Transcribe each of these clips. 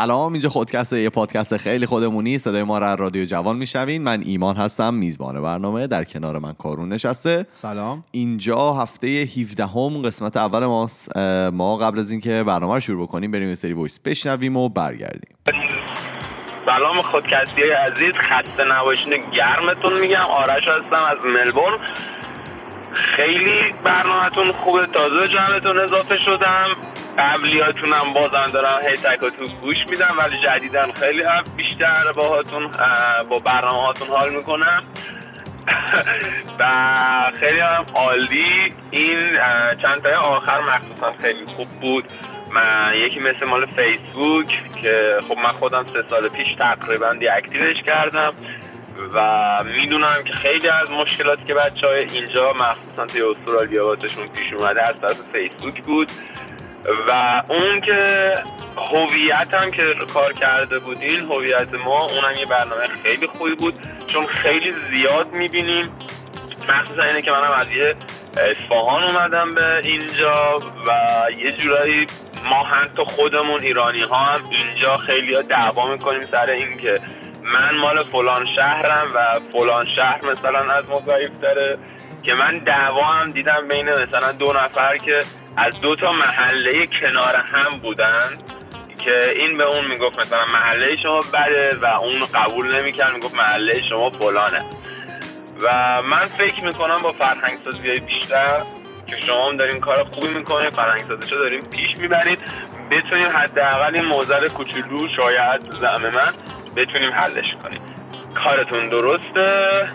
سلام، اینجا خودکسته، یه پادکست خیلی خودمونی. صدای ما را رادیو جوان میشنوین. من ایمان هستم، میزبان برنامه. در کنار من کارون نشسته. سلام. اینجا هفته 17ام قسمت اول ماست. ما قبل از اینکه برنامه رو شروع بکنیم بریم یه سری وایس بشنویم و برگردیم. سلام خودکستی‌های عزیز، خسته نباشین، گرمتون میگم. آرش هستم از ملبورن. خیلی برنامه‌تون خوبه، تازه جمعتون اضافه شدم. قبلیاتونم بازم دارم هی تکاتون گوش میدم، ولی جدیدن خیلی هم بیشتر با برنامه هاتون حال میکنم و خیلی هم عالی. این چند تای آخر مخصوصا خیلی خوب بود. من یکی مثل مال فیسبوک که خب من خودم 3 سال پیش تقریبا دی اکتیوش کردم و میدونم که خیلی از مشکلاتی که بچهای اینجا مخصوصا توی استرالیا واسشون پیش اومده از طرف فیسبوک بود و اون که هویت هم که کار کرده بودین، هویت ما، اونم یه برنامه خیلی خوبی بود چون خیلی زیاد میبینیم. مخصوصا اینه که منم از یه اصفهان اومدم به اینجا و یه جورایی ما هم تو خودمون ایرانی ها هم اینجا خیلی ها دعوا میکنیم سر این که من مال فلان شهرم و فلان شهر مثلا از ما ضعیف‌تره، که من دعوا هم دیدم بین مثلا 2 نفر که از 2 تا محله کنار هم بودن که این به اون میگفت مثلا محله شما بده و اون قبول نمیکرد، میگفت محله شما فلانه. و من فکر میکنم با فرهنگسازی بیشتر که شما هم داریم کار خوبی میکنیم، فرهنگسازیشو داریم پیش میبرید، بتونیم حداقل این معضل کوچولو شاید زعم من بتونیم حلش کنیم. کارتون درسته،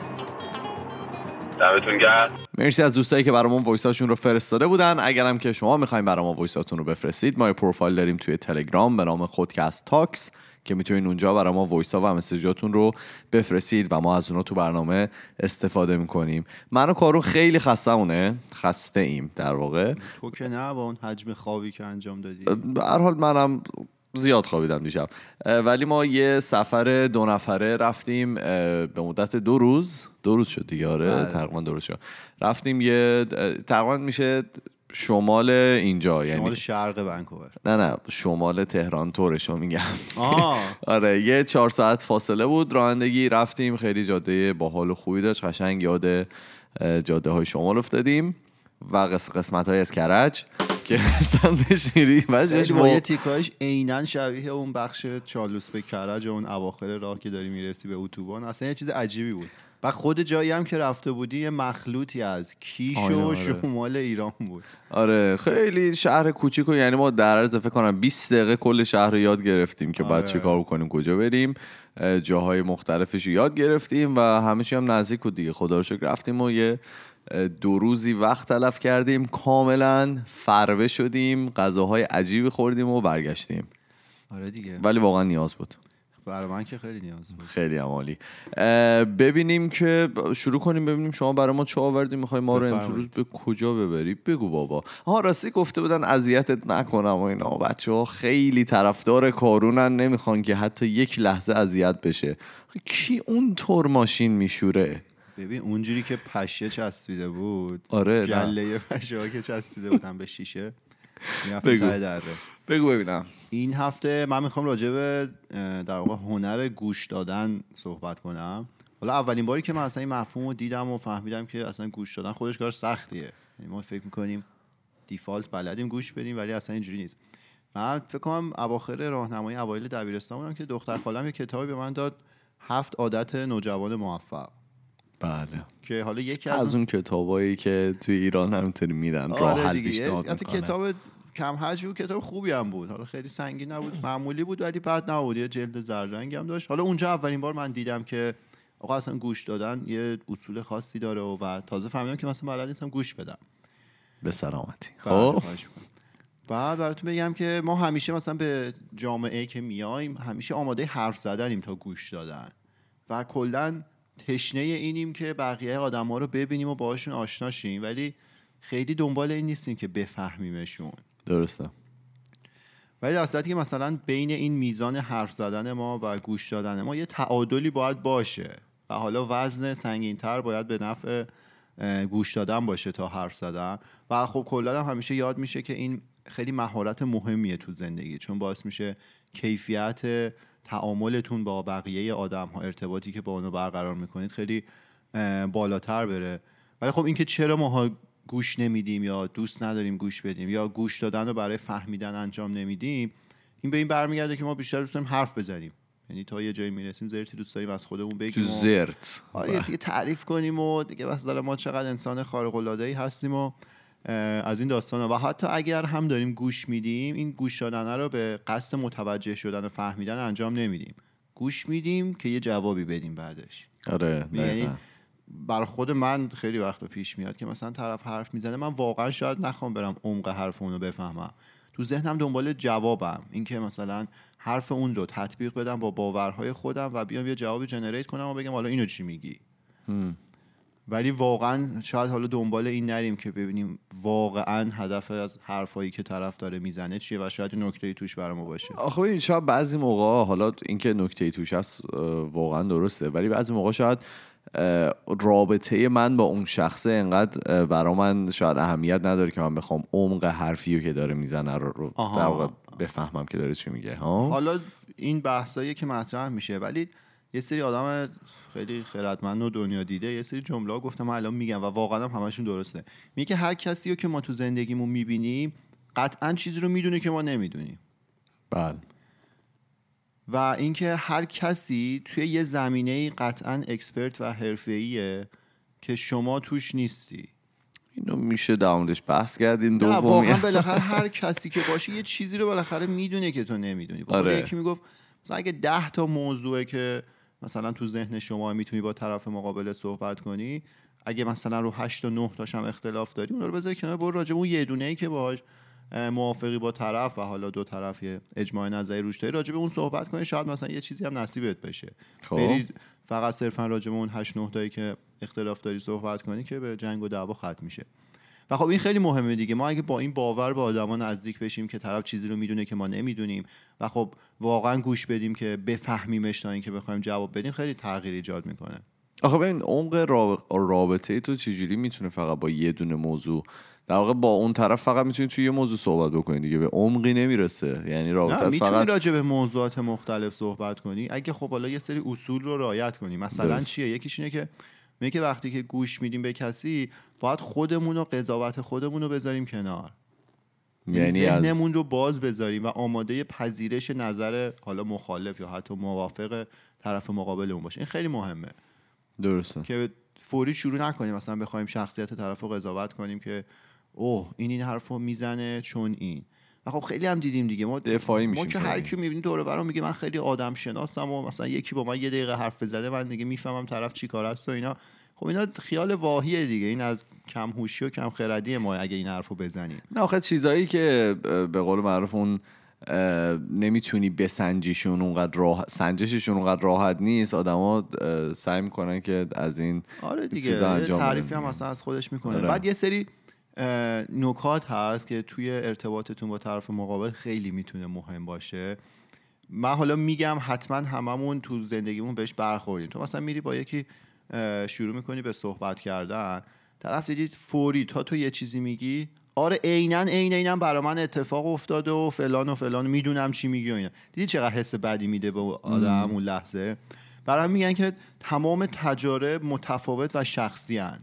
دمتون گرم. مرسی از دوستایی که برامون وایساشون رو فرستاده بودن. اگرم که شما میخواین برامون وایساتون رو بفرستید، ما یه پروفایل داریم توی تلگرام به نام خودکست تاکس که میتونین اونجا برامون وایسا و مسیجاتون رو بفرستید و ما از اونها تو برنامه استفاده میکنیم. من و کارون خیلی خسته ایم در واقع. تو که نه، با اون حجم خوابی که انجام دادی. به هر حال منم زیاد خوابیدم دیشب. ولی ما یه سفر 2 نفره رفتیم به مدت 2 روز. 2 روز شد دیگه، آره تقریبا 2 روز شد. رفتیم یه تقریبا میشه شمال اینجا، یعنی شمال شرق ونکوور. نه شمال تهران طورشو میگم. آره یه 4 ساعت فاصله بود رانندگی. رفتیم، خیلی جاده باحال و خوبی داشت، قشنگ یاد جاده های شمال افتادیم و قسمت های اسکرچ که سمت شیری واسه یه تیکاش عیناً شبیه اون بخش چالوس به کرج، اون اواخر راه که داری میرسی به اتوبان، اصلا یه چیز عجیبی بود. و خود جایی هم که رفته بودی یه مخلوطی از کیش و شمال ایران بود. آره خیلی شهر کوچیک، یعنی ما در عرض فکر کنم 20 دقیقه کل شهر رو یاد گرفتیم که بعد چه کار کنیم، کجا بریم، جاهای مختلفش رو یاد گرفتیم و همه چی هم نزدیک بود دیگه. خدا رو شکر رفتیم و یه 2 روزی وقت تلف کردیم، کاملا فربه شدیم، غذاهای عجیبی خوردیم و برگشتیم. آره دیگه، ولی واقعا نیاز بود. برای من که خیلی نیاز بود. خیلی عالی. ببینیم که شروع کنیم، ببینیم شما برای ما چه آوردیم، میخوای ما رو امروز به کجا ببری؟ بگو بابا. ها راستی گفته بودن اذیتت نکنم و اینا. بچه‌ها خیلی طرفدار کارونن، نمیخوان که حتی یک لحظه اذیت بشه. کی اونطور ماشین میشوره؟ ببین اونجوری که پشه چسبیده بود، آره گله پشه‌ها که چسبیده بودن به شیشه. بگو ببینم. این هفته من میخوام راجع به در واقع هنر گوش دادن صحبت کنم. حالا اولین باری که من اصلا این مفهوم رو دیدم و فهمیدم که اصلا گوش دادن خودش کار سختیه. یعنی ما فکر میکنیم دیفالت بلدیم گوش بدیم، ولی اصلا اینجوری نیست. من فکر کنم اواخر راهنمایی اوایل دبیرستان بودم که دختر خاله‌م یه کتابی به من داد، 7 عادت نوجوان موفق. بله که حالا یکی از اون کتابایی که توی ایران همینطوری میدن، راحت پیشنهاد میکنه. حتی کتاب کم حجم بود، کتاب خوبی هم بود، حالا خیلی سنگین نبود، معمولی بود ولی بد نبود، یه جلد زررنگی هم داشت. حالا اونجا اولین بار من دیدم که آقا اصلا گوش دادن یه اصول خاصی داره و تازه فهمیدم که مثلا بلد نیستم گوش بدم. به سلامتی. خب بعد براتون بگم که ما همیشه مثلا به جامعه که میایم همیشه آماده حرف زدنیم تا گوش دادن و کلا تشنه اینیم که بقیه آدم‌ها رو ببینیم و باهاشون آشنا شیم، ولی خیلی دنبال این نیستیم که بفهمیمشون. درسته. ولی در صورتی که مثلا بین این میزان حرف زدن ما و گوش دادن ما یه تعادلی باید باشه و حالا وزن سنگین‌تر باید به نفع گوش دادن باشه تا حرف زدن. و خب کلا هم همیشه یاد میشه که این خیلی مهارت مهمیه تو زندگی، چون باعث میشه کیفیت تعاملتون با بقیه آدم‌ها، ارتباطی که با اونو برقرار میکنید خیلی بالاتر بره. ولی خب اینکه چرا ماها گوش نمیدیم یا دوست نداریم گوش بدیم یا گوش دادن رو برای فهمیدن انجام نمیدیم، این به این برمیگرده که ما بیشتر دوست داریم حرف بزنیم، یعنی تا یه جایی میرسیم زرتی دوست داریم از خودمون بگیم تو زرت دیگه تعریف کنیم و دیگه مثلا ما چقدر انسان خارق العاده‌ای هستیم و از این داستانا. و حتی اگر هم داریم گوش میدیم، این گوش دادن رو به قصد متوجه شدن و فهمیدن انجام نمیدیم، گوش میدیم که یه جوابی بدیم بعدش. آره، یعنی برای خود من خیلی وقتا پیش میاد که مثلا طرف حرف میزنه، من واقعا شاید نخوام برم عمق حرف اون رو بفهمم، تو ذهنم دنبال جوابم، این که مثلا حرف اون رو تطبیق بدم با باورهای خودم و بیام یه جوابی جنریت کنم و بگم حالا اینو چی میگی. ولی واقعا شاید حالا دنبال این نریم که ببینیم واقعا هدف از حرفایی که طرف داره میزنه چیه و شاید نکته‌ای توش برام باشه. آخه ببین شاید بعضی موقعا، حالا اینکه نکته‌ای توش هست واقعا درسته، ولی بعضی موقعا شاید رابطه من با اون شخصه انقدر برای من شاید اهمیت نداره که من بخوام عمق حرفی رو که داره میزنه رو در واقع بفهمم که داره چی میگه. حالا این بحثایی که مطرح میشه، ولی یه سری آدم خیلی خردمند و دنیا دیده یه سری جمله‌ها گفتم من الان میگم و واقعا هم همشون درسته، میگه که هر کسی رو که ما تو زندگیمون میبینیم قطعاً چیزی رو میدونه که ما نمیدونیم. بله. و اینکه هر کسی توی یه زمینه‌ای قطعاً اکسپرت و حرفه‌ایه که شما توش نیستی. اینو میشه در موردش بحث کرد. این دومیه. واقعاً بالاخره هر کسی که باشه یه چیزی رو بالاخره میدونه که تو نمیدونی. آره. یکی میگفت مثلا اگه 10 تا موضوعه که مثلا تو ذهن شما میتونی با طرف مقابل صحبت کنی، اگه مثلا رو 8 تا 9 تاش هم اختلاف داری، اون رو بذار کنار، برو راجع به اون یه دونه‌ای که باهاش موافقی با طرف و حالا دو طرف یه اجماع نظری روش داری راجع به اون صحبت کنی، شاید مثلا یه چیزی هم نصیبت بشه. بری فقط صرفا راجع به اون 8 9 تایی که اختلاف داری صحبت کنی که به جنگ و دعوا ختم میشه. و خب این خیلی مهمه دیگه، ما اگه با این باور به آدما نزدیک بشیم که طرف چیزی رو میدونه که ما نمیدونیم و خب واقعا گوش بدیم که بفهمیمش تا اینکه بخوایم جواب بدیم، خیلی تغییر ایجاد میکنه. آخه ببین عمق رابطه تو چجوری میتونه فقط با یه دونه موضوع، در واقع با اون طرف فقط میتونی توی یه موضوع صحبت بکنی دیگه، به عمقی نمیرسه. یعنی رابطه فقط میتونی راجع به موضوعات مختلف صحبت کنی اگه خب حالا یه سری اصول رو رعایت کنی. مثلا چیه؟ یکیش اینه که میگه وقتی که گوش میدیم به کسی باید خودمون و قضاوت خودمون رو بذاریم کنار، یعنی ذهنمون رو باز بذاریم و آماده پذیرش نظر حالا مخالف یا حتی موافق طرف مقابلمون باشه. این خیلی مهمه. درسته که فوری شروع نکنیم مثلا بخوایم شخصیت طرف رو قضاوت کنیم که اوه این حرفو میزنه چون این. و خب خیلی هم دیدیم دیگه ما دفاعی میشیم، ما که هر کی میبینی دور و برم میگه من خیلی آدم شناسم و مثلا یکی با من یه دقیقه حرف بزنه من دیگه میفهمم طرف چی کار است و اینا. خب اینا خیال واهیه دیگه، این از کم هوشی و کم خردی ما اگه این حرفو بزنیم. نه آخه چیزایی که به قول معروف اون نمیتونی بسنجیشون، اونقدر راحت سنجششون اونقدر راحت نیست، آدما سعی میکنن که از این چیزا انجام بدن. تعریفی هم مثلا از خودش میکنه. بعد یه سری نکات هست که توی ارتباطتون با طرف مقابل خیلی میتونه مهم باشه. من حالا میگم حتما هممون تو زندگیمون بهش برخوردیم. تو مثلا میری با یکی شروع میکنی به صحبت کردن، طرف دیدی فوری تا تو یه چیزی میگی آره عیناً برای من اتفاق افتاد و فلان و فلان میدونم چی میگی و اینا. دیدی چقدر حس بدی میده به آدم اون لحظه. برام میگن که تمام تجارب متفاوت و شخصی ان.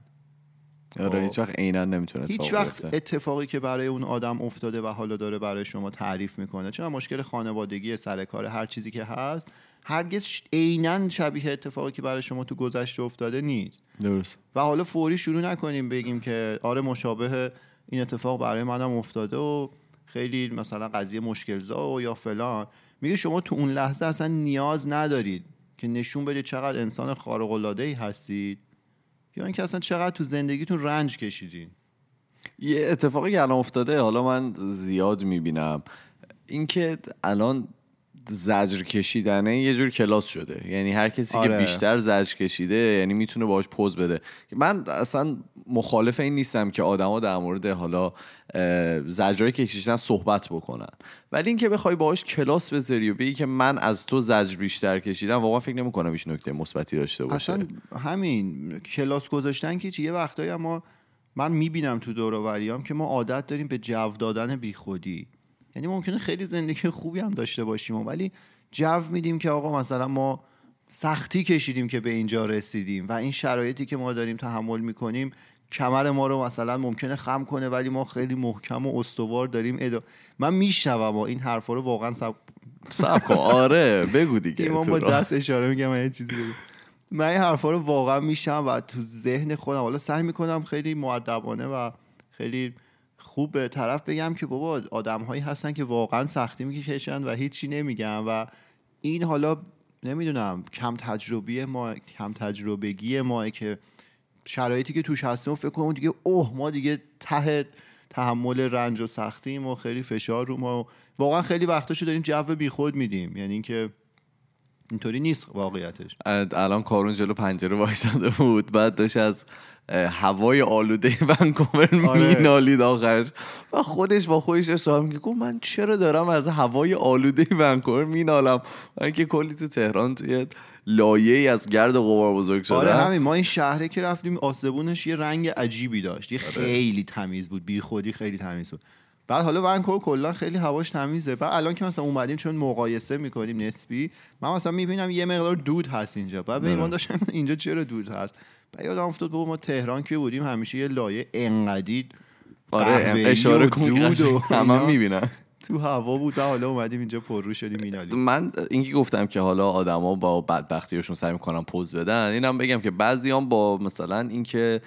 آره هیچ وقت عیناً نمیتونه اتفاق بیفته. هیچ وقت اتفاقی که برای اون آدم افتاده و حالا داره برای شما تعریف میکنه، چون مشکل خانوادگی، سر کار، هر چیزی که هست، هرگز عیناً شبیه اتفاقی که برای شما تو گذشته افتاده نیست. درست. و حالا فوری شروع نکنیم بگیم که آره مشابه این اتفاق برای منم افتاده و خیلی مثلا قضیه مشکلزا و یا فلان. میگه شما تو اون لحظه اصلا نیاز ندارید که نشون بدید چقدر انسان خارق العاده‌ای هستید یا اینکه اصلا چقدر تو زندگیتون رنج کشیدین. یه اتفاقی الان افتاده، حالا من زیاد میبینم اینکه الان زجر کشیدنه یه جور کلاس شده، یعنی هر کسی که بیشتر زجر کشیده یعنی میتونه باهاش پوز بده. من اصلا مخالف این نیستم که آدما در مورد حالا زجرایی که کشیدن صحبت بکنن، ولی اینکه بخوای باهاش کلاس بذاری و بگی که من از تو زجر بیشتر کشیدم، واقعا فکر نمی‌کنم هیچ نکته مثبتی داشته باشه. اصلا همین کلاس گذاشتن که یه وقتایی اما من میبینم تو دور و بریام که ما عادت داریم به جو دادن بیخودی. یعنی ممکنه خیلی زندگی خوبی هم داشته باشیم ولی جو میدیم که آقا مثلا ما سختی کشیدیم که به اینجا رسیدیم و این شرایطی که ما داریم تحمل میکنیم کمر ما رو مثلا ممکنه خم کنه ولی ما خیلی محکم و استوار داریم من میشنوم این حرفا رو واقعا سب کن آره بگو دیگه من با دست اشاره میگم من یه چیزی بگم من این حرفا رو واقعا میشم و تو ذهن خودم حالا سعی میکنم خیلی مؤدبانه و خیلی خوب به طرف بگم که بابا آدم‌هایی هستن که واقعا سختی میکشن و هیچی نمیگن و این حالا نمیدونم کم تجربگی ما که شرایطی که توش هستیم و فکر کنم دیگه ما دیگه ته تحمل رنج و سختیم و خیلی فشار رو ما واقعا خیلی وقتاشو داریم جو بی خود میدیم. یعنی اینکه اینطوری نیست واقعیتش. الان کارون جلو پنجره وایساده بود بعد داشت از هوای آلوده ونکوور مینالید آخرش و خودش با خودش حساب می‌کنه گفت من چرا دارم از هوای آلوده ونکوور مینالم من که کلی تو تهران توی لایه‌ای از گرد و غبار بزرگ شده. آره همین ما این شهره که رفتیم آسمونش یه رنگ عجیبی داشت. خیلی تمیز بود بی خودی خیلی تمیز بود. بعد حالا ونکوور کلا خیلی هواش تمیزه. بعد الان که مثلا اومدیم چون مقایسه میکنیم نسبی من مثلا میبینم یه مقدار دود هست اینجا. بعد من داشتم اینجا چرا دود هست؟ بعد یادم افتاد بابا ما تهران که بودیم همیشه یه لایه انقدی آره اشاره دودو همه میبینن تو هوا بود. حالا اومدیم اینجا پررو شدیم مینالیم. من اینکه گفتم که حالا آدما با بدبختیشون سعی میکنن پوز بدن اینم بگم که بعضیام با مثلا اینکه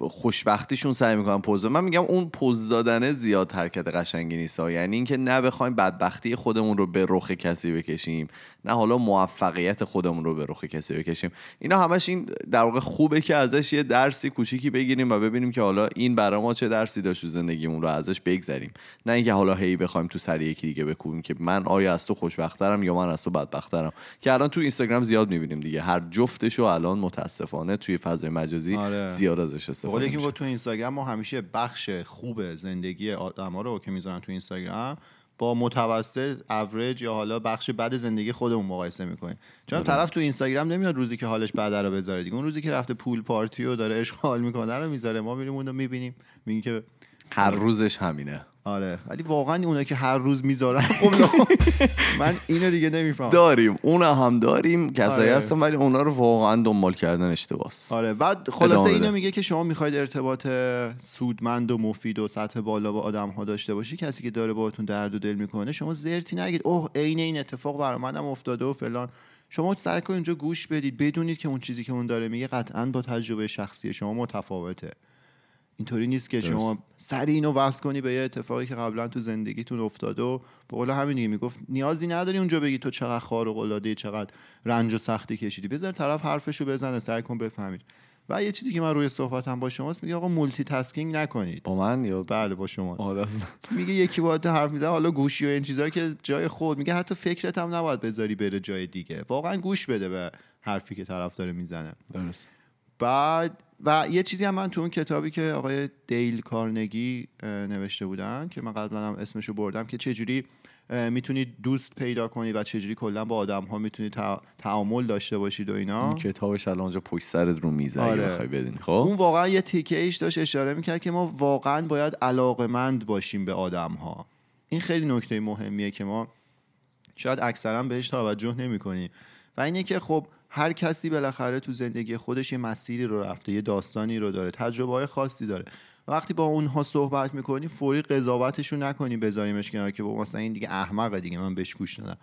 خوشبختیشون سعی میکنن پوز بدن. من میگم اون پوز دادن زیاد حرکت قشنگی نیست. یعنی اینکه نه بخوایم بدبختی خودمون رو به رخ کسی بکشیم نه حالا موفقیت خودمون رو به رخ کسی بکشیم. اینا همش این در واقع خوبه که ازش یه درسی کوچیکی بگیریم و ببینیم که حالا این برای ما چه درسی داشت تو زندگیمون رو ازش بگذریم. نه اینکه حالا هی بخوایم تو سر یکی دیگه بکوبیم که من آیا از تو خوشبخت‌ترم یا من از تو بدبخت‌ترم که الان تو اینستاگرام زیاد میبینیم دیگه. هر جفتشو الان متاسفانه توی فضای مجازی آره. زیاد ازش استفاده میشه. ولی تو اینستاگرام ما همیشه بخش خوب زندگی آدما رو که میذارن تو اینستاگرام با متوسط اوریج یا حالا بخش بد زندگی خودمون مقایسه میکنیم. چون طرف تو اینستاگرام نمیاد روزی که حالش بده رو بذاره دیگه. اون روزی که رفته پول پارتی و داره اشغال میکنه رو میذاره. ما میریم اونو میبینیم میگیم که هر روزش همینه. آره ولی واقعا اونایی که هر روز میذارن من اینو دیگه نمیفهمم. داریم اونا هم داریم کسایی هستن ولی اونا رو واقعا دنبال کردن اشتباس. آره بعد خلاصه اینو میگه که شما میخواید ارتباط سودمند و مفید و سطح بالا با آدم‌ها داشته باشی کسی که داره باهاتون درد و دل میکنه شما زرتی نگید اوه عین این اتفاق برای منم افتاده و فلان. شما سعی کنید اونجا گوش بدید بدونید که اون چیزی که اون داره میگه قطعاً با تجربه شخصی شما متفاوته. اینطوری نیست که درست. شما سر اینو وصل کنی به یه اتفاقی که قبلا تو زندگیتون افتاده و به قول همین میگفت نیازی نداری اونجا بگی تو چقدر خارق العاده چقدر رنج و سختی کشیدی. بذار طرف حرفشو بزنه سعی کن بفهمید. و یه چیزی که من روی صحبتم با شماست میگه آقا مولتی تاسکینگ نکنید. با من یا بله با شماست. میگه یکی باهات حرف میزنه حالا گوشی و این چیزا که جای خود میگه حتی فکرت هم نباید بذاری بره جای دیگه. واقعا گوش بده به حرفی که طرف داره میزنه. درست. بعد و یه چیزی هم من تو اون کتابی که آقای دیل کارنگی نوشته بودن که من قبلا هم اسمشو بردم که چجوری میتونید دوست پیدا کنید و چجوری کلا با آدم‌ها میتونید تعامل داشته باشید و اینا. این کتابش الان اونجا پشت سرت رو میزه اگه آره. بخوای بدونی. خب اون واقعا یه تیکه ایش داشت اشاره میکرد که ما واقعا باید علاقه‌مند باشیم به آدم‌ها. این خیلی نکته مهمیه که ما شاید اکثرا بهش توجه نمی‌کنیم و اینه که خب هر کسی بالاخره تو زندگی خودش یه مسیری رو رفته یه داستانی رو داره تجربه‌های خاصی داره. وقتی با اونها صحبت میکنی فوری قضاوتشون نکنی بذاریمش کنار که بابا مثلا این دیگه احمقه دیگه من بهش گوش ندم.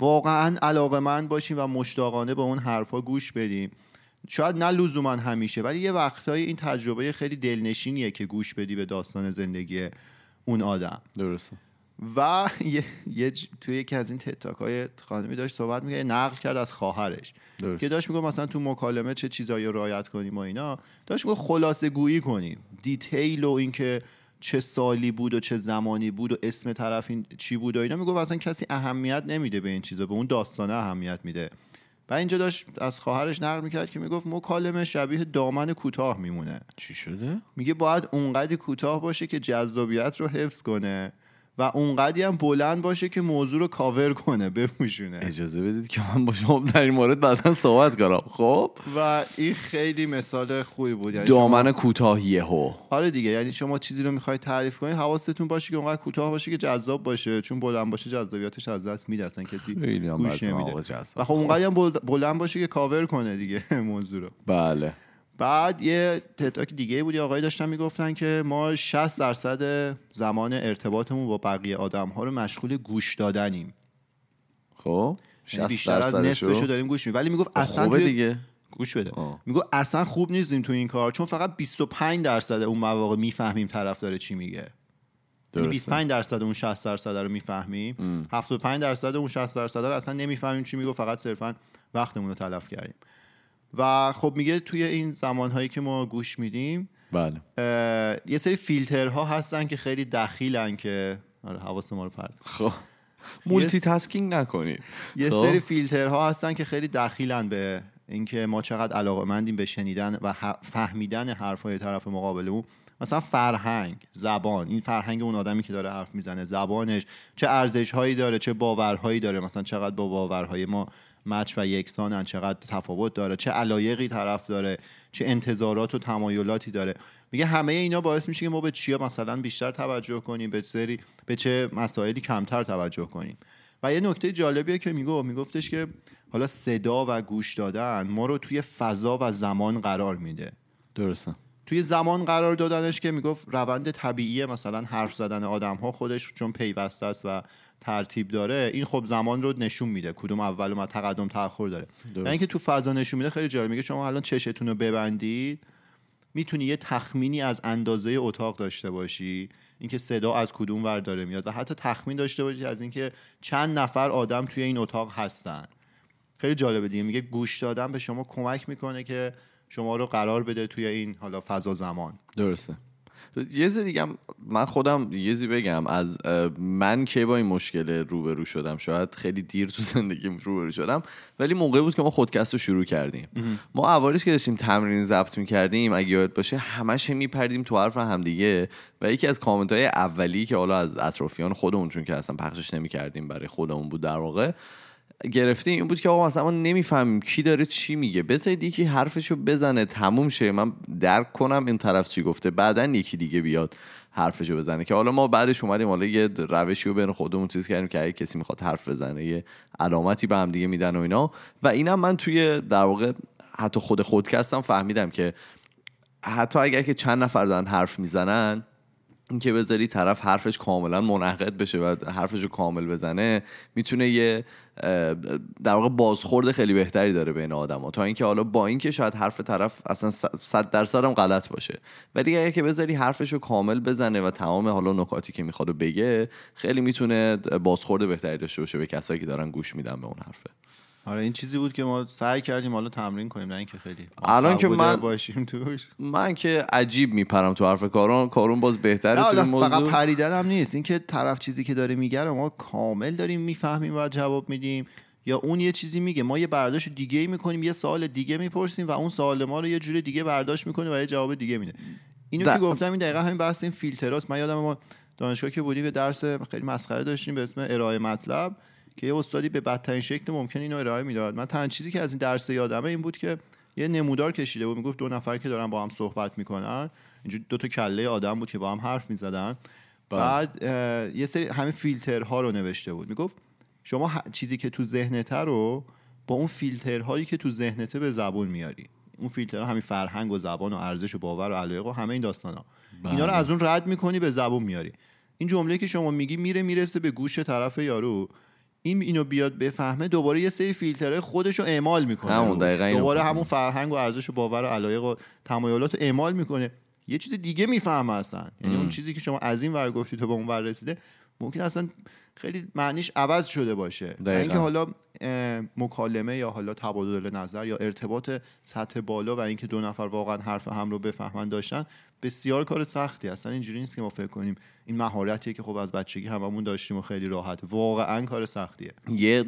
واقعا علاقه‌مند باشیم و مشتاقانه به اون حرفا گوش بدیم. شاید نه لزوما همیشه ولی یه وقتایی این تجربه خیلی دلنشینیه که گوش بدی به داستان زندگی اون آدم. درسته. و توی یکی از این تتاک‌های خانمی داشت صحبت می‌کرد نقل کرد از خواهرش که داشت میگفت مثلا تو مکالمه چه چیزایی رو رعایت کنیم و اینا. داشت میگفت خلاصه گویی کنیم دیتیل و اینکه چه سالی بود و چه زمانی بود و اسم طرف این چی بود و اینا. میگفت مثلا کسی اهمیت نمیده به این چیزا به اون داستانه اهمیت میده. و اینجا داشت از خواهرش نقل میکرد که میگفت مکالمه شبیه دامن کوتاه میمونه. چی شده؟ میگه باید اونقدر کوتاه باشه که جذابیت رو حفظ کنه و اونقدی هم بلند باشه که موضوع رو کاور کنه، بپوشونه. اجازه بدید که من با شما در این مورد بعداً صحبت کنم. خب و این خیلی مثال خوبی بود، یعنی دامن شما... کوتاهیه ها. آره دیگه، یعنی شما چیزی رو میخواید تعریف کنید، حواستون باشه که اونقدر کوتاه باشه که جذاب باشه، چون بلند باشه جذابیتش از دست میده، اصلا کسی گوش نمیده. و خب اونقدی هم بلند باشه که کاور کنه دیگه موضوع رو. بله. بعد یه تتاک دیگه بود، یه آقایی داشتن میگفتن که ما 60% زمان ارتباطمون با بقیه آدم‌ها رو مشغول گوش دادنیم. خب 60% بیشتر از نصفشو داریم گوش میدیم. ولی میگفت اصلا خوبه دیگه، گوش بده. میگفت اصلا خوب نیستیم تو این کار، چون فقط 25% اون مواقع میفهمیم طرف داره چی میگه. 25% اون 60% رو میفهمیم، 75% اون 60% رو اصلا نمیفهمیم چی میگه، فقط صرفا وقتمون رو تلف کردیم. و خب میگه توی این زمانهایی که ما گوش میدیم، بله، یه سری فیلترها هستن که خیلی دخیلن که آره حواس ما رو پرت. خب مولتی تاسکینگ نکنید. یه سری فیلترها هستن که خیلی دخیلن به اینکه ما چقدر علاقه‌مندیم به شنیدن و فهمیدن حرفای طرف مقابلمون. مثلا فرهنگ، زبان، این فرهنگ اون آدمی که داره حرف میزنه، زبانش چه ارزش‌هایی داره، چه باورهایی داره، مثلا چقدر با باورهای ما مچ و یکسانن، چقدر تفاوت داره، چه علایقی طرف داره، چه انتظارات و تمایلاتی داره. میگه همه اینا باعث میشه که ما به چیا مثلا بیشتر توجه کنیم، به چه مسائلی کمتر توجه کنیم. و یه نکته جالبیه که میگفتش که حالا صدا و گوش دادن ما رو توی فضا و زمان قرار میده. درسته. توی زمان قرار دادنش که میگفت روند طبیعیه، مثلا حرف زدن آدم‌ها خودش چون پیوسته است و ترتیب داره، این خب زمان رو نشون میده کدوم اول اومد، تقدم تأخر داره. یعنی که تو فضا نشون میده. خیلی جالب، میگه شما الان چشتون رو ببندید میتونی یه تخمینی از اندازه اتاق داشته باشی، اینکه صدا از کدوم ور داره میاد، و حتی تخمین داشته باشی از اینکه چند نفر آدم توی این اتاق هستن. خیلی جالبه دیگه. میگه گوش دادن به شما کمک میکنه که شما رو قرار بده توی این حالا فضا زمان. درسته. یه چیز دیگه من خودم یه چیزی بگم، از من که با این مشکل روبرو شدم، شاید خیلی دیر تو زندگیم روبرو شدم، ولی موقعی بود که ما پادکست رو شروع کردیم. ما اواریش که داشتیم تمرین ضبط می‌کردیم، اگه یاد باشه همش می‌پریدیم تو حرف همدیگه، و یکی از کامنت‌های اولی که حالا از اطرافیان خودمون، چون که اصلا پخشش نمی‌کردیم برای خودمون بود در واقع، گرفتیم این بود که آقا مثلا ما نمیفهمیم کی داره چی میگه، بذارید یکی حرفشو بزنه تموم شه، من درک کنم این طرف چی گفته، بعدن یکی دیگه بیاد حرفشو بزنه. که حالا ما بعدش اومدیم حالا یه روشی رو بین خودمون چیز کردیم که اگه کسی میخواد حرف بزنه یه علامتی به هم دیگه میدن و اینا. و اینم من توی در واقع حتی خود خودکستم فهمیدم که حتی اگر که چند نفر دارن حرف میزنن، این که بذاری طرف حرفش کاملا منعقد بشه و حرفشو کامل بزنه، میتونه یه در واقع بازخورد خیلی بهتری داره بین آدم‌ها، تا اینکه حالا با اینکه شاید حرف طرف اصلا 100% هم غلط باشه، ولی اگه که بذاری حرفشو کامل بزنه و تمام حالا نکاتی که میخواد بگه، خیلی میتونه بازخورد بهتری داشته باشه به کسایی که دارن گوش میدن به اون حرفه. آره این چیزی بود که ما سعی کردیم حالا تمرین کنیم، نه اینکه خیلی الان که من باشیم توش، من که عجیب میپرم تو حرف کارون باز بهتره تو این موضوع. فقط پریدنم نیست، اینکه طرف چیزی که داره میگه رو ما کامل داریم میفهمیم و جواب میدیم، یا اون یه چیزی میگه ما یه برداشت دیگه میکنیم، یه سوال دیگه میپرسیم و اون سوال ما رو یه جوری دیگه برداشت میکنه و یه جواب دیگه میده. اینو که گفتم این دقیقاً همین بحث این فیلتراست. من یادم ما دانشگاه که بودیم یه درس خیلی مسخره داشتیم به اسم ارائه مطلب که یه استادی به بدترین شکل ممکن اینو ارائه میداد. من تنها چیزی که از این درس یادمه این بود که یه نمودار کشیده بود، میگفت دو نفر که دارن با هم صحبت میکنن، اینجوری دو تا کله آدم بود که با هم حرف میزدن. بعد یه سری همین فیلترها رو نوشته بود، میگفت شما چیزی که تو ذهنت رو با اون فیلترهایی که تو ذهنت به زبون میاری. اون فیلترها همین فرهنگ و زبان و ارزش و باور و علایق و همه این داستانا، اینا رو از اون رد میکنی به زبون میاری. این جمله که شما میگی میرسه به گوش طرف یارو، اینو بیاد بفهمه، دوباره یه سری فیلترهای خودشو اعمال میکنه، دوباره همون فرهنگ و ارزش و باور و علایق و تمایلات رو اعمال میکنه، یه چیز دیگه میفهمه اصلا. یعنی اون چیزی که شما از این ور گفتی تو به اون ور رسیده، ممکن اصلا خیلی معنیش عوض شده باشه. یعنی که حالا مکالمه یا حالا تبادل نظر یا ارتباط سطح بالا و اینکه دو نفر واقعا حرف هم رو بفهمن داشتن بسیار کار سختی. اصلا اینجوری نیست که ما فکر کنیم این مهارتیه که خب از بچگی هممون داشتیم و خیلی راحت، واقعا کار سختیه. یه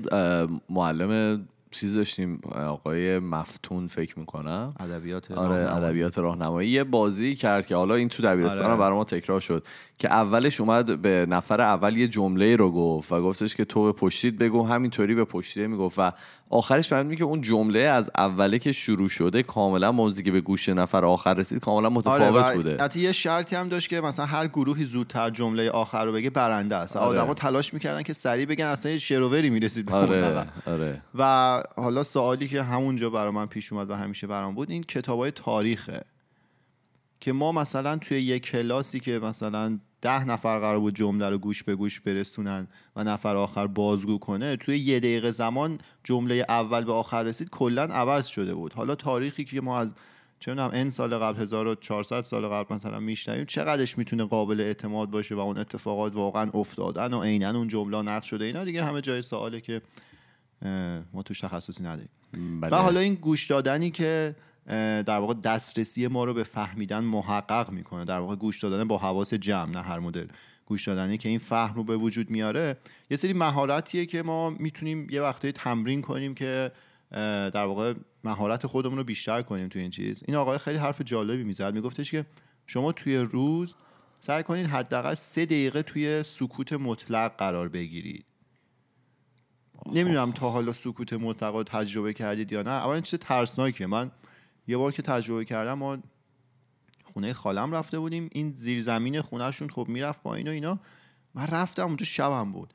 معلم چیز داشتیم آقای مفتون فکر میکنم ادبیات ادبیات راهنمایی یه بازی کرد که حالا این تو دبیرستانم برای ما تکرار شد که اولش اومد به نفر اول یه جمله رو گفت و گفتش که تو به پشتیت بگو، همینطوری به پشتیده میگفت و آخرش فهمیدم که اون جمله از اوله که شروع شده کاملا موضوعی که به گوش نفر آخر رسید کاملا متفاوت بوده. حتی یه شرطی هم داشت که مثلا هر گروهی زودتر جمله آخر رو بگه برنده است. آدما تلاش میکردن که سریع بگن، اصلا شعر و وری میرسید به اون. و حالا سوالی که همونجا برای من پیش اومد و همیشه برام بود این کتابای تاریخه که ما مثلا توی یک کلاسی که مثلا 10 نفر قرار بود جمله رو گوش به گوش برسونن و نفر آخر بازگو کنه، توی 1 دقیقه زمان جمله اول به آخر رسید کلا عوض شده بود. حالا تاریخی که ما از چونم این سال قبل 1400 سال قبل مثلا میشنویم چقدرش میتونه قابل اعتماد باشه و اون اتفاقات واقعا افتادن و عیناً اون جمله نقش شده، اینا دیگه همه جای سواله که ما توش تخصصی نداریم. بله. و حالا این گوش دادنی که در واقع دسترسی ما رو به فهمیدن محقق میکنه، در واقع گوش دادن با حواس جمع، نه هر مدل گوش دادنی که این فهم رو به وجود میاره، یه سری مهارتیه که ما میتونیم یه وقتایی تمرین کنیم که در واقع مهارت خودمون رو بیشتر کنیم توی این چیز. این آقای خیلی حرف جالبی میزد، میگفتش که شما توی روز سعی کنید حداقل 3 دقیقه توی سکوت مطلق قرار بگیرید. نمیدونم تا حالا سکوت مطلق رو تجربه کردید یا نه. اول این چیز ترسناکه. من یه بار که تجربه کردم، ما خونه خالم رفته بودیم، این زیرزمین خونهشون خب میرفت با اینا، من رفتم اونجا، شبم بود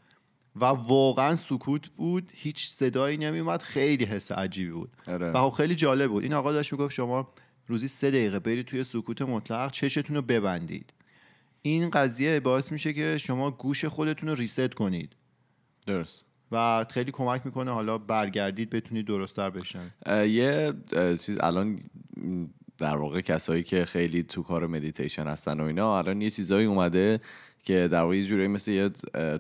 و واقعا سکوت بود، هیچ صدایی نمیومد، خیلی حس عجیبی بود. اره. و خیلی جالب بود. این آقا داشت میگفت شما روزی 3 دقیقه برید توی سکوت مطلق، چشتون رو ببندید. این قضیه باعث میشه که شما گوش خودتون رو ریست کنید. درست. و خیلی کمک میکنه حالا برگردید بتونید درست‌تر بشن. یه چیز الان در واقع کسایی که خیلی تو کار مدیتیشن هستن و اینا، الان یه چیزایی اومده که در واقع یه جوری مثل یه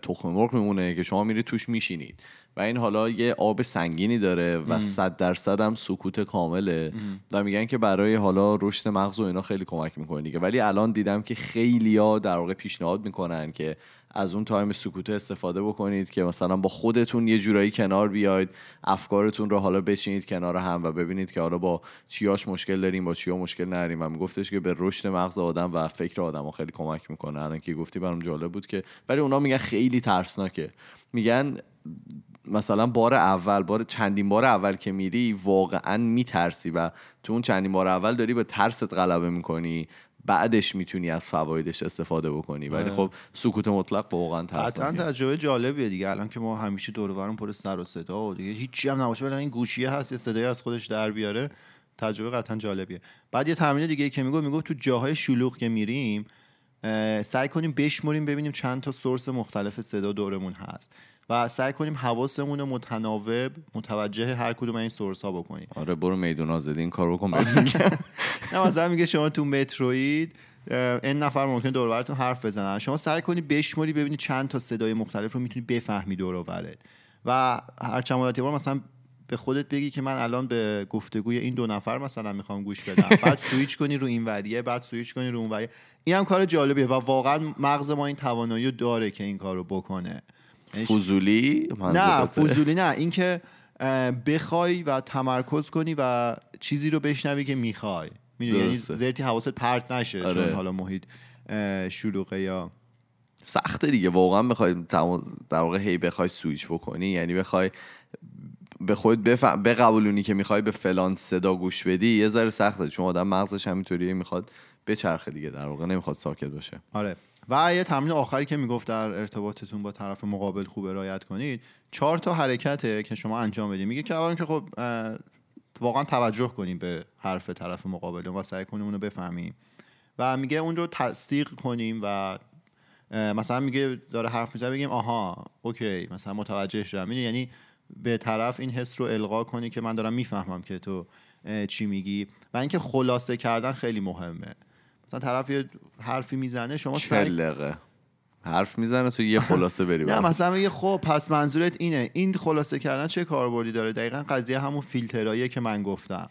تخم مرغ میمونه که شما میرید توش میشینید و این حالا یه آب سنگینی داره و 100% هم سکوت کامله و میگن که برای حالا رشد مغز و اینا خیلی کمک میکنه دیگه. ولی الان دیدم که خیلی‌ها در واقع پیشنهاد میکنن که از اون تایم سکوت استفاده بکنید که مثلا با خودتون یه جورایی کنار بیاید، افکارتون رو حالا بچینید کنار هم و ببینید که حالا با چیاش مشکل داریم، با چیا مشکل نداریم. و میگفتش که به رشد مغز آدم و فکر آدم‌ها خیلی کمک میکنه. الان که گفتی برام جالب بود که ولی اونا میگن خیلی ترسناکه. میگن مثلا چندین بار اول که میری واقعا میترسی و تو اون چندین بار اول داری به ترست غلبه میکنی، بعدش میتونی از فوایدش استفاده بکنی. ولی خب سکوت مطلق واقعا ترسناکه. تجربه جالبیه دیگه. الان که ما همیشه دور و برمون پر سر و صدا و دیگه هیچی هم نباشه، ولی این گوشیه هست یه صدایی از خودش در بیاره، تجربه قطعا جالبیه. بعد یه تمرین دیگه که میگفت تو جاهای شلوغ که میریم سعی کنیم بشمریم ببینیم چند تا سورس مختلف صدا دورمون هست و سعی کنیم حواسمون رو متناوب متوجه هر کدوم این سورس‌ها بکنیم. آره، برو میدونا زدی این کارو بکن. نه مثلا میگه شما تو متروید این نفر ممکنه دور و براتون حرف بزنن، شما سعی کنید بشمری ببینید چند تا صدای مختلف رو میتونید بفهمید دور و برت و هر چند مدتی بار مثلا به خودت بگی که من الان به گفتگوی این 2 نفر مثلا میخوام گوش بدم، بعد سوئیچ کنی رو این وریه، بعد سوئیچ کنی رو اون وریه. این هم کار جالبیه و واقعا مغز ما این توانایی رو داره که این کارو بکنه. فضولی نه این که بخوای و تمرکز کنی و چیزی رو بشنوی که میخوای، یعنی زرتی حواست پرت نشه. آره. چون حالا محیط شلوغه یا سخته دیگه، واقعا بخوای در واقع هی بخوای سوئیچ بکنی، یعنی بخوای به خود بقبولونی که میخوای به فلان صدا گوش بدی، یه ذره سخته چون آدم مغزش همینطوریه، میخواد بچرخه دیگه، در واقع نمیخواد ساکت باشه. آره. و یه تمرین آخری که میگفت در ارتباطتون با طرف مقابل خوب رعایت کنید، 4 تا حرکته که شما انجام بدید. میگه که اول که خب واقعا توجه کنیم به حرف طرف مقابل و سعی کنیم اون رو بفهمیم و میگه اون رو تصدیق کنیم و مثلا میگه داره حرف میزنه بگیم آها اوکی مثلا متوجه شدم، یعنی به طرف این حس رو القا کنی که من دارم میفهمم که تو چی میگی. و اینکه خلاصه کردن خیلی مهمه. مثلا طرف یه حرفی میزنه، شما حرف میزنه تو یه خلاصه بری نه مثلا میگه خب پس منظورت اینه، این خلاصه کردن چه کاربردی داره؟ دقیقاً قضیه همون فیلتراییه که من گفتم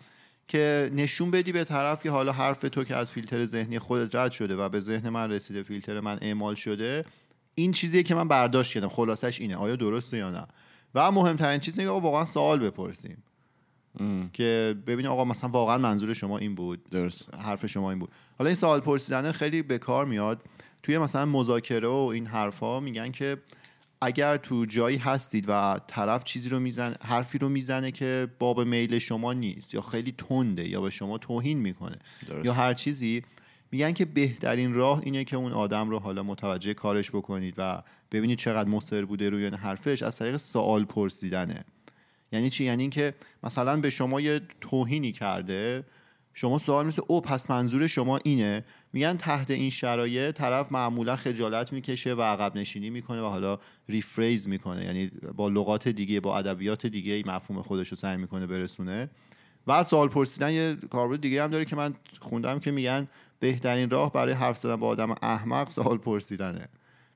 که نشون بدی به طرف که حالا حرف تو که از فیلتر ذهنی خودت رد شده و به ذهن من رسیده، فیلتر من اعمال شده، این چیزیه که من برداشت کردم، خلاصش اینه، آیا درسته یا نه؟ و مهمترین چیز اینه که واقعا سوال بپرسیم که ببینیم آقا مثلا واقعا منظور شما این بود، درست حرف شما این بود. حالا این سوال پرسیدن خیلی به کار میاد توی مثلا مذاکره و این حرفا. میگن که اگر تو جایی هستید و طرف چیزی رو میزنه، حرفی رو میزنه که باب میل شما نیست یا خیلی تنده یا به شما توهین میکنه درست. یا هر چیزی، میگن که بهترین راه اینه که اون آدم رو حالا متوجه کارش بکنید و ببینید چقدر مصر بوده روی این حرفش از طریق سوال پرسیدنه. یعنی چی؟ یعنی این که مثلا به شما یه توهینی کرده، شما سوال می‌پرسید او پس منظور شما اینه. میگن تحت این شرایط طرف معمولا خجالت میکشه و عقب نشینی میکنه و حالا ریفریز میکنه، یعنی با لغات دیگه، با ادبیات دیگه مفهوم خودش رو سعی میکنه برسونه. و سوال پرسیدن یه کاربرد دیگه هم داره که من خوندم که میگن بهترین راه برای حرف زدن با آدم احمق سوال پرسیدنه.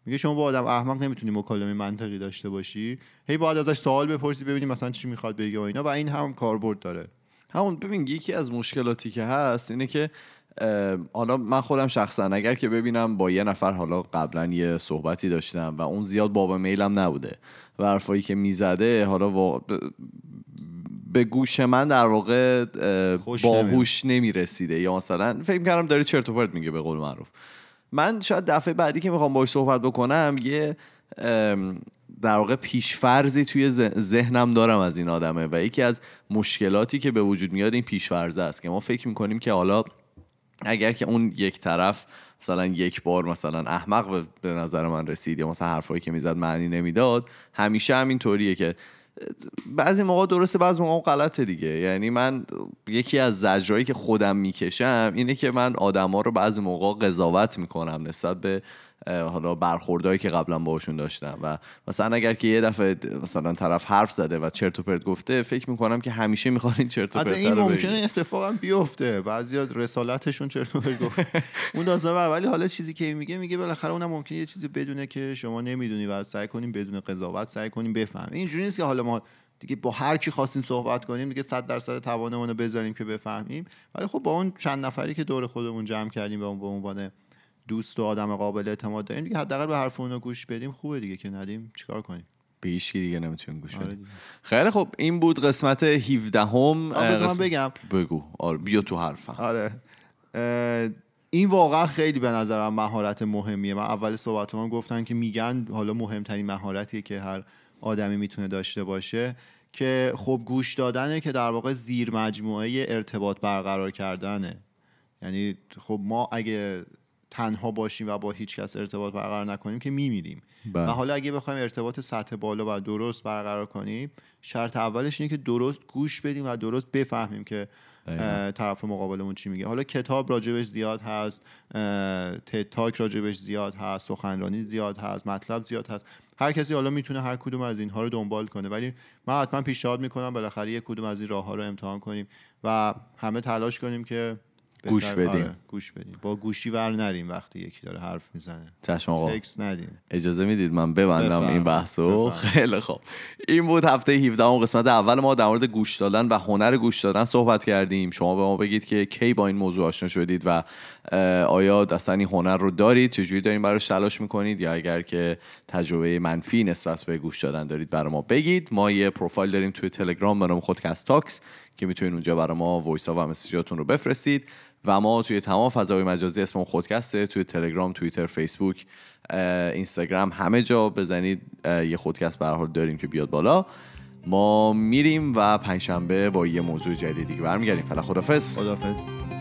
میگه شما با آدم احمق نمیتونی مکالمه منطقی داشته باشی، هی باید ازش سوال بپرسی ببینی مثلا چی میخواد بگه و اینا. و این هم کاربرد داره. همون ببین یکی از مشکلاتی که هست اینه که حالا من خودم شخصا اگر که ببینم با یه نفر حالا قبلا یه صحبتی داشتم و اون زیاد باب میلم نبوده و حرفایی که میزده حالا به گوش من در واقع باهوش نمیرسیده یا مثلا فکر می‌کردم داره چرت و پرت میگه به قول معروف، من شاید دفعه بعدی که میخوام باهاش صحبت بکنم یه در واقع پیشفرضی توی ذهنم دارم از این آدمه. و یکی از مشکلاتی که به وجود میاد این پیشفرض است که ما فکر میکنیم که حالا اگر که اون یک طرف مثلا یک بار مثلا احمق به نظر من رسید یا مثلا حرفایی که میزد معنی نمیداد، همیشه همین طوریه که بعضی موقع درسته بعضی موقع غلطه دیگه. یعنی من یکی از زجرایی که خودم میکشم اینه که من آدما رو بعضی موقع قضاوت میکنم نسبت به حالا برخوردایی که قبلا باهاشون داشتم. و مثلا اگر که یه دفعه مثلا طرف حرف زده و چرت و پرت گفته، فکر میکنم که همیشه میخوان این چرت و پرت رو بگن. این ممکنه اتفاقا بیفته، بعضیا رسالتشون چرت و پرت گفت اون داستان. ولی حالا چیزی که میگه بالاخره اونم ممکنه یه چیزی بدونه که شما نمیدونی و سعی کنیم بدون قضاوت سعی کنیم بفهمیم. اینجوری نیست که حالا ما دیگه با هر کی خواستیم صحبت کنیم دیگه 100% توانمون رو بذاریم که بفهمیم. ولی خب با اون چند نفری که دور خودمون جمع کردیم و به عنوان دوست و آدم قابل اعتماد داریم دیگه حداقل به حرف اونا گوش بدیم. خوبه دیگه، که ندیم چیکار کنیم؟ به هیچ کی دیگه نمیتونیم گوش بدیم. خیلی خب، این بود قسمت 17م. بذار من بگم. بگو. آره بیا تو حرفم. آره این واقعا خیلی به نظرم مهارت مهمیه. من اول صحبتام گفتم که میگن حالا مهمترین مهارتیه که هر آدمی میتونه داشته باشه، که خب گوش دادنه، که در واقع زیر مجموعه ارتباط برقرار کردنه. یعنی خب ما اگه تنها باشیم و با هیچ کس ارتباط برقرار نکنیم که میمیریم. و حالا اگه بخوایم ارتباط سطح بالا و درست برقرار کنیم، شرط اولش اینه که درست گوش بدیم و درست بفهمیم که طرف مقابلمون چی میگه. حالا کتاب راجبش زیاد هست، تد تاک راجبش زیاد هست، سخنرانی زیاد هست، مطلب زیاد هست. هر کسی حالا میتونه هر کدوم از اینها رو دنبال کنه، ولی من حتما پیشنهاد میکنم بالاخره یک کدوم از این راهها رو امتحان کنیم و همه تلاش کنیم که گوش بدیم. آره، گوش بدیم. با گوشی ور نریم وقتی یکی داره حرف میزنه. چشم آقا. تکست ندیم. اجازه میدید من ببندم این بحثو؟ خیلی خوب. این بود هفته 17 قسمت اول ما در مورد گوش دادن و هنر گوش دادن صحبت کردیم. شما به ما بگید که کی با این موضوع آشنا شدید و آیا اصلا این هنر رو دارید؟ چجوری دارین براش تلاش میکنید؟ یا اگر که تجربه منفی نسبت به گوش دادن دارید برای ما بگید. ما یه پروفایل داریم توی تلگرام به نام خودکست تاکس که میتونید اونجا برای ما وایس ها و مسیجاتون رو بفرستید. و ما توی تمام فضای مجازی اسم خودکسته، توی تلگرام، توییتر، فیسبوک، اینستاگرام، همه جا بزنید یه خودکست به هر حال داریم که بیاد بالا. ما میریم و پنجشنبه با یه موضوع جدیدی برمیگردیم. فعلا خدافظ.